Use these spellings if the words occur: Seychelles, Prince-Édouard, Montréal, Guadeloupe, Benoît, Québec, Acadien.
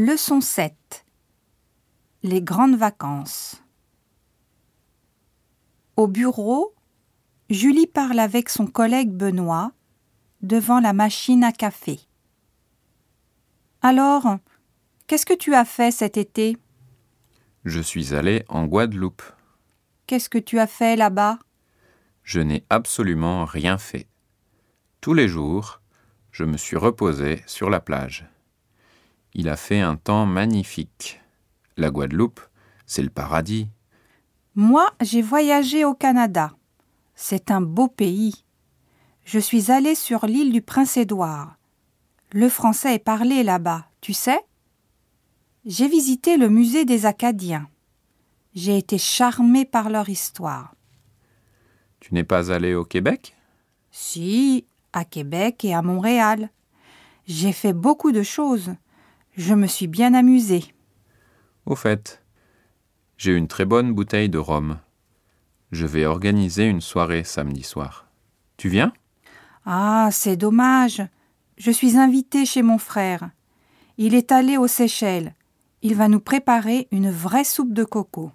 Leçon 7. Les grandes vacances. Au bureau, Julie parle avec son collègue Benoît devant la machine à café. « Alors, qu'est-ce que tu as fait cet été ?»« Je suis allé en Guadeloupe. »« Qu'est-ce que tu as fait là-bas ?»« Je n'ai absolument rien fait. Tous les jours, je me suis reposé sur la plage. » Il a fait un temps magnifique. La Guadeloupe, c'est le paradis. Moi, j'ai voyagé au Canada. C'est un beau pays. Je suis allée sur l'île du Prince-Édouard. Le français est parlé là-bas, tu sais? J'ai visité le musée des Acadiens. J'ai été charmée par leur histoire. Tu n'es pas allée au Québec? Si, à Québec et à Montréal. J'ai fait beaucoup de choses. Je me suis bien amusée. Au fait, j'ai une très bonne bouteille de rhum. Je vais organiser une soirée samedi soir. Tu viens ? Ah, c'est dommage. Je suis invitée chez mon frère. Il est allé aux Seychelles. Il va nous préparer une vraie soupe de coco.